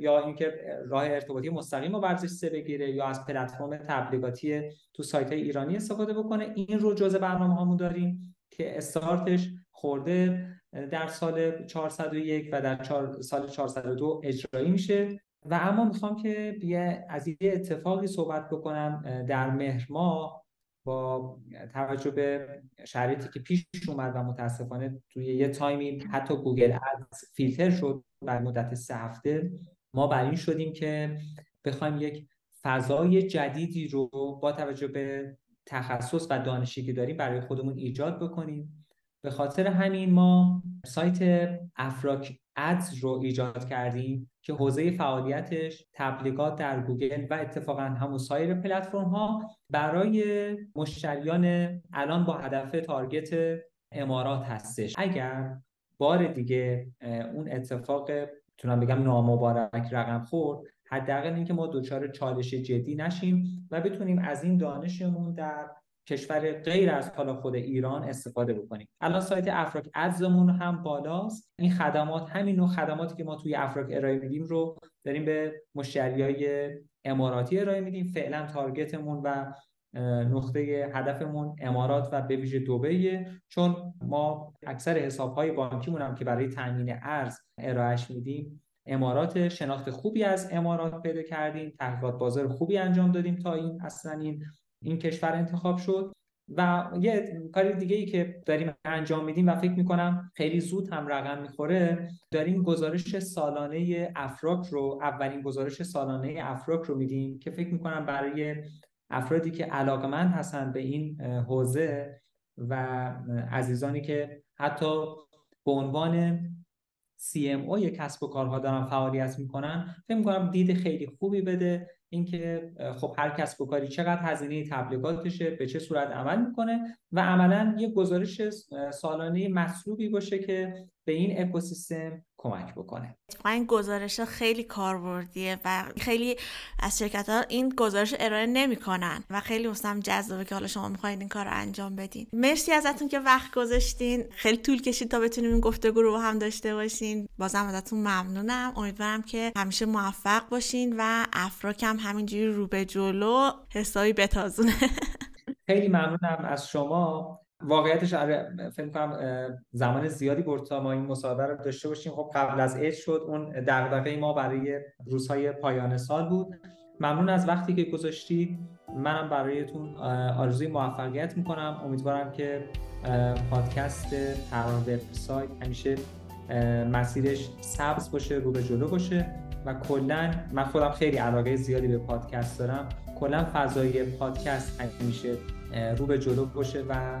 یا اینکه راه ارتباطی مستقیم با ورزش سه بگیره یا از پلتفرم تبلیغاتی تو سایت‌های ایرانی استفاده بکنه. این رو جزء برنامه‌هامون داریم که استارتش خورده در سال چهارصد و یک و در سال چهارصد و دو اجرایی میشه. و اما میخوام که بیه از یه اتفاقی صحبت بکنم در مهر ماه با توجه به شرایطی که پیش اومد و متاسفانه توی یه تایمی حتی گوگل ادز فیلتر شد. در مدت سه هفته ما بر این شدیم که بخوایم یک فضای جدیدی رو با توجه به تخصص و دانشی که داریم برای خودمون ایجاد بکنیم. به خاطر همین ما سایت افراک ادز رو ایجاد کردیم که حوزه فعالیتش تبلیغات در گوگل و اتفاقاً همون سایر پلتفرم ها برای مشتریان الان با هدف تارگت امارات هستش. اگر بار دیگه اون اتفاق تونم بگم نامبارک رقم خورد، حداقل اینکه ما دچار چالش جدی نشیم و بتونیم از این دانشمون در کشور غیر از حالا خود ایران استفاده بکنیم. الان سایت افراک ادزمون هم بالاست. این خدمات، همین نوع خدماتی که ما توی افراک ارائه میدیم رو داریم به مشتریای اماراتی ارائه میدیم. فعلا تارگتمون و نقطه هدفمون امارات و به ویژه دبی، چون ما اکثر حساب‌های بانکیمون هم که برای تامین ارز ارائهش میدیم امارات، شناخت خوبی از امارات پیدا کردیم، تحقیقات بازار خوبی انجام دادیم تا این اصلا این این کشور انتخاب شد. و یه کار دیگه ای که داریم انجام میدیم و فکر میکنم خیلی زود هم رقم میخوره، داریم گزارش سالانه افراک رو، اولین گزارش سالانه افراک رو میدیم که فکر میکنم برای افرادی که علاقمند هستن به این حوزه و عزیزانی که حتی به عنوان سی ام او کسب و کارها دارن فعالیت میکنن، فکر میکنم دید خیلی خوبی بده. اینکه خب هر کسب و کاری چقدر هزینه تبلیغاتشه، به چه صورت عمل میکنه و عملاً یک گزارش سالانه مطلوبی باشه که به این اکوسیستم کمک بکنه. این گزارش خیلی کاربردیه و خیلی از شرکت‌ها این گزارش ارائه نمی‌کنن و خیلی واسم جذابه که حالا شما می‌خواید این کارو انجام بدین. مرسی ازتون که وقت گذاشتین. خیلی طول کشید تا بتونیم این گفتگو رو با هم داشته باشین. بازم ازتون ممنونم. امیدوارم که همیشه موفق باشین و افراک هم همینجوری رو به جلو حسابی بتازونه. خیلی ممنونم از شما. واقعیتش آره، فکر کنم زمان زیادی برد تا ما این مصاحبه رو داشته باشیم. خب قبل از عید شد، اون دغدغه ما برای روزهای پایان سال بود. ممنون از وقتی که گذاشتی. منم برایتون آرزوی موفقیت میکنم. امیدوارم که پادکست فرار وبسایت همیشه مسیرش سبز باشه، رو به جلو باشه و کلا من خودم خیلی علاقه زیادی به پادکست دارم. کلا فضای پادکست همیشه رو به جلو باشه و